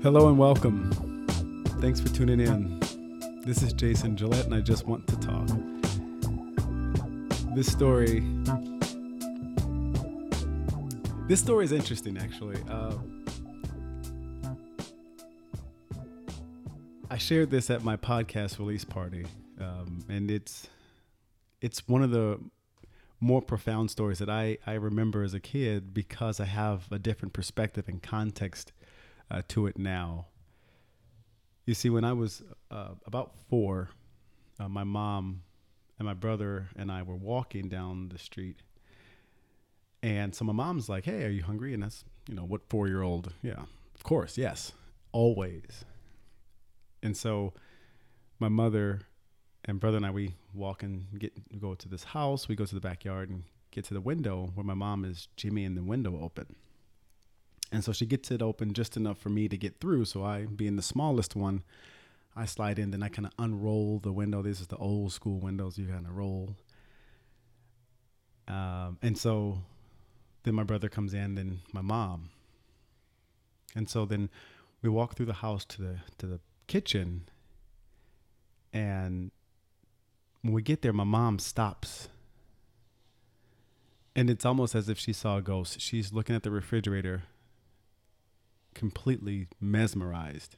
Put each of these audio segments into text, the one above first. Hello and welcome. Thanks for tuning in. This is Jason Gillette and I just want to talk. This story is interesting, actually. I shared this at my podcast release party, and it's one of the more profound stories that I remember as a kid because I have a different perspective and context to it now. You see, when I was about four, my mom and my brother and I were walking down the street. And so my mom's like, "Hey, are you hungry?" And that's, what 4-year-old, yeah, of course, yes, always. And so my mother and brother and I, we walk and go to this house. We go to the backyard and get to the window where my mom is jimmying the window open. And so she gets it open just enough for me to get through. So I, being the smallest one, I slide in, then I kind of unroll the window. This is the old school windows you kind of roll. And so then my brother comes in, then my mom. And so then we walk through the house to the kitchen. And when we get there, my mom stops. And it's almost as if she saw a ghost. She's looking at the refrigerator, completely mesmerized.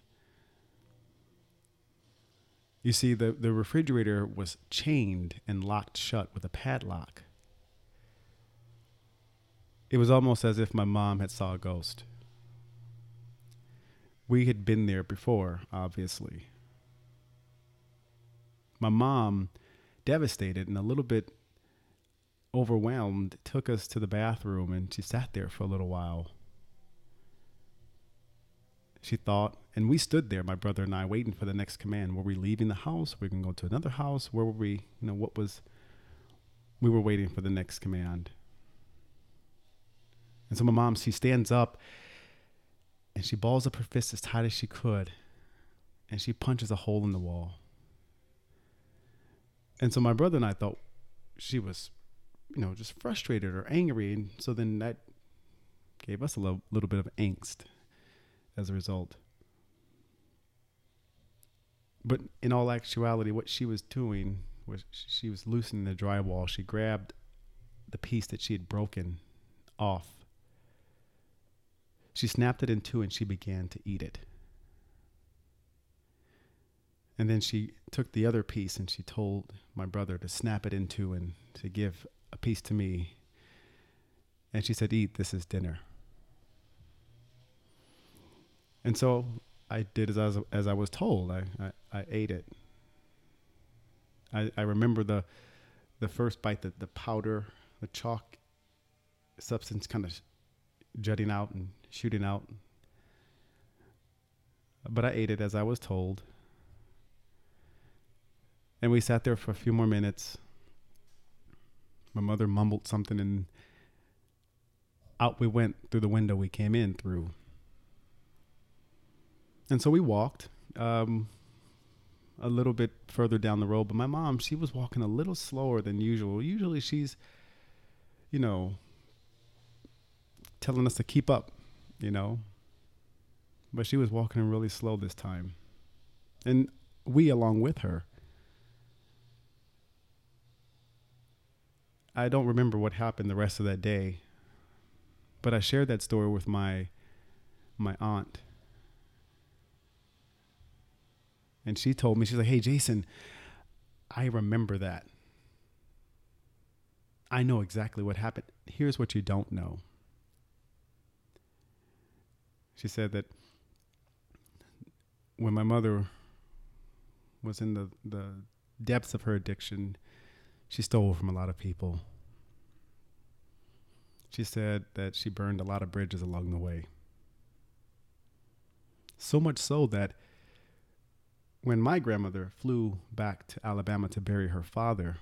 You see, the refrigerator was chained and locked shut with a padlock. It was almost as if my mom had saw a ghost. We had been there before, obviously. My mom, devastated and a little bit overwhelmed, took us to the bathroom and she sat there for a little while. She thought, and we stood there, my brother and I, waiting for the next command. Were we leaving the house? Were we going to go to another house? Where were we? We were waiting for the next command. And so my mom, she stands up and she balls up her fist as tight as she could and she punches a hole in the wall. And so my brother and I thought she was, just frustrated or angry. And so then that gave us a little bit of angst as a result. But in all actuality, what she was doing was she was loosening the drywall. She grabbed the piece that she had broken off. She snapped it in two and she began to eat it. And then she took the other piece and she told my brother to snap it in two and to give a piece to me. And she said, "Eat, this is dinner." And so I did as I was told. I ate it. I remember the first bite, that the powder, the chalk substance kind of jutting out and shooting out. But I ate it as I was told. And we sat there for a few more minutes. My mother mumbled something and out we went through the window we came in through. And so we walked a little bit further down the road, but my mom, she was walking a little slower than usual. Usually she's, telling us to keep up, but she was walking really slow this time. And we along with her. I don't remember what happened the rest of that day, but I shared that story with my aunt. And she told me, she's like, "Hey, Jason, I remember that. I know exactly what happened. Here's what you don't know." She said that when my mother was in the depths of her addiction, she stole from a lot of people. She said that she burned a lot of bridges along the way. So much so that when my grandmother flew back to Alabama to bury her father,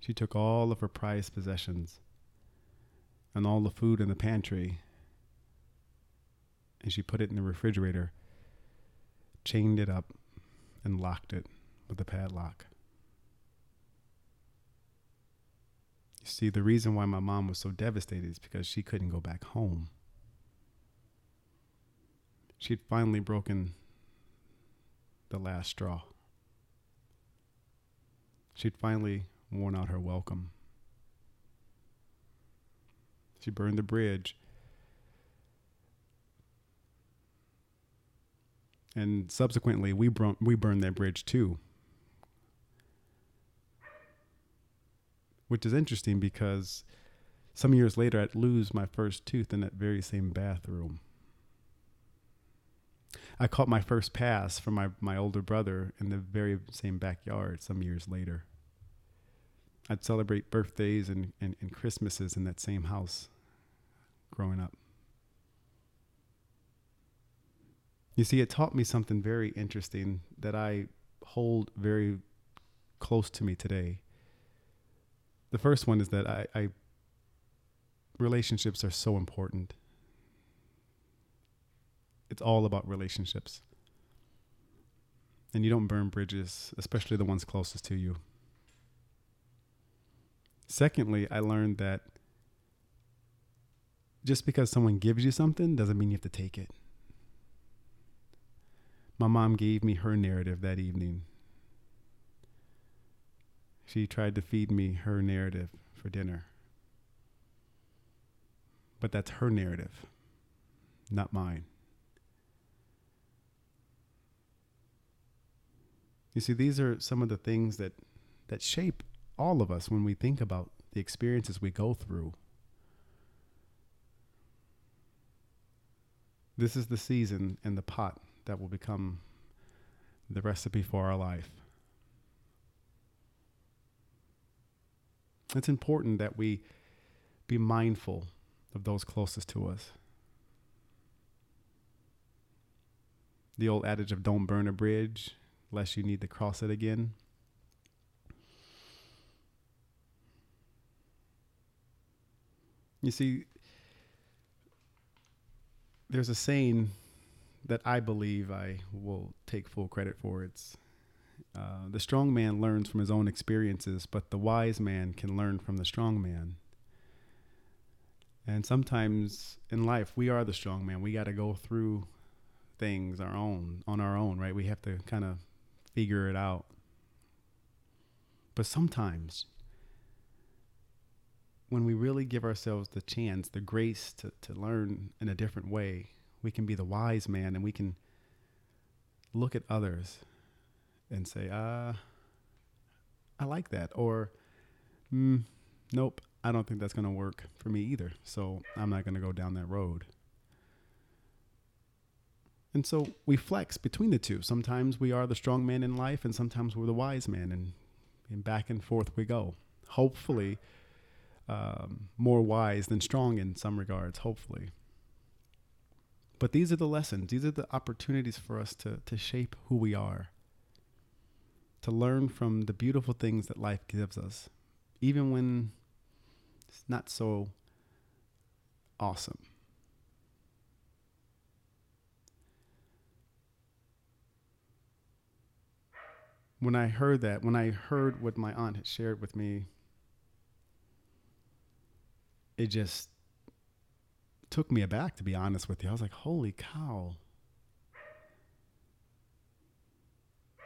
she took all of her prized possessions and all the food in the pantry, and she put it in the refrigerator, chained it up, and locked it with a padlock. You see, the reason why my mom was so devastated is because she couldn't go back home. She'd finally broken the last straw. She'd finally worn out her welcome. She burned the bridge. And subsequently, we burned that bridge too. Which is interesting because some years later, I'd lose my first tooth in that very same bathroom. I caught my first pass from my older brother in the very same backyard some years later. I'd celebrate birthdays and Christmases in that same house growing up. You see, it taught me something very interesting that I hold very close to me today. The first one is that I relationships are so important. It's all about relationships. And you don't burn bridges, especially the ones closest to you. Secondly, I learned that just because someone gives you something doesn't mean you have to take it. My mom gave me her narrative that evening. She tried to feed me her narrative for dinner. But that's her narrative, not mine. You see, these are some of the things that shape all of us when we think about the experiences we go through. This is the season and the pot that will become the recipe for our life. It's important that we be mindful of those closest to us. The old adage of don't burn a bridge lest you need to cross it again. You see, there's a saying that I believe I will take full credit for. It's the strong man learns from his own experiences, but the wise man can learn from the strong man. And sometimes in life, we are the strong man. We got to go through things on our own, right? We have to kind of figure it out. But sometimes when we really give ourselves the chance, the grace to learn in a different way, we can be the wise man and we can look at others and say, I like that. Or, nope, I don't think that's going to work for me either. So I'm not going to go down that road. And so we flex between the two. Sometimes we are the strong man in life and sometimes we're the wise man, and back and forth we go. Hopefully, more wise than strong in some regards, hopefully. But these are the lessons. These are the opportunities for us to shape who we are, to learn from the beautiful things that life gives us, even when it's not so awesome. When I heard that, when I heard what my aunt had shared with me, it just took me aback, to be honest with you. I was like, holy cow.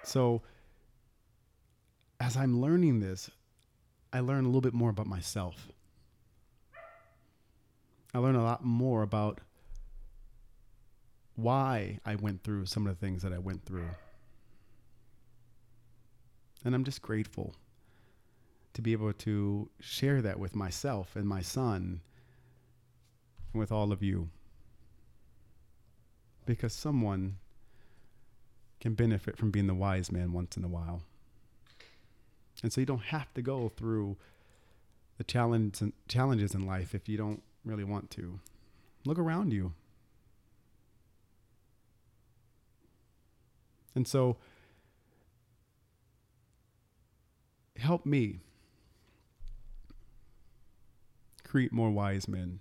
So as I'm learning this, I learn a little bit more about myself. I learn a lot more about why I went through some of the things that I went through. And I'm just grateful to be able to share that with myself and my son and with all of you, because someone can benefit from being the wise man once in a while. And so you don't have to go through the challenges in life if you don't really want to. Look around you. And so help me create more wise men,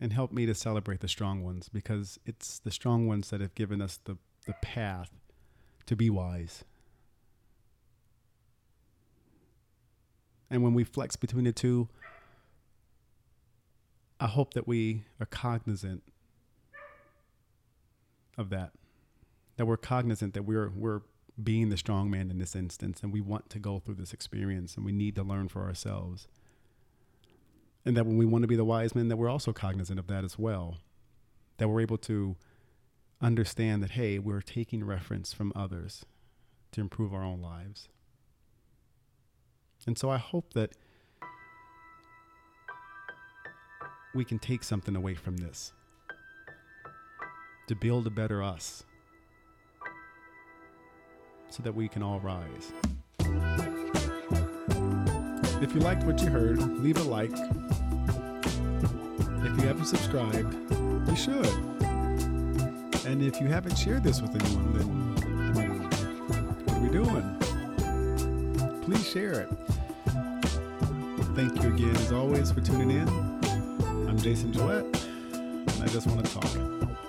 and help me to celebrate the strong ones, because it's the strong ones that have given us the path to be wise. And when we flex between the two, I hope that we are cognizant of that, that we're cognizant that we're being the strong man in this instance, and we want to go through this experience, and we need to learn for ourselves. And that when we want to be the wise men, that we're also cognizant of that as well, that we're able to understand that, hey, we're taking reference from others to improve our own lives. And so I hope that we can take something away from this to build a better us, so that we can all rise. If you liked what you heard, leave a like. If you haven't subscribed, you should. And if you haven't shared this with anyone, then what are we doing? Please share it. Thank you again, as always, for tuning in. I'm Jason Gillette, and I just want to talk.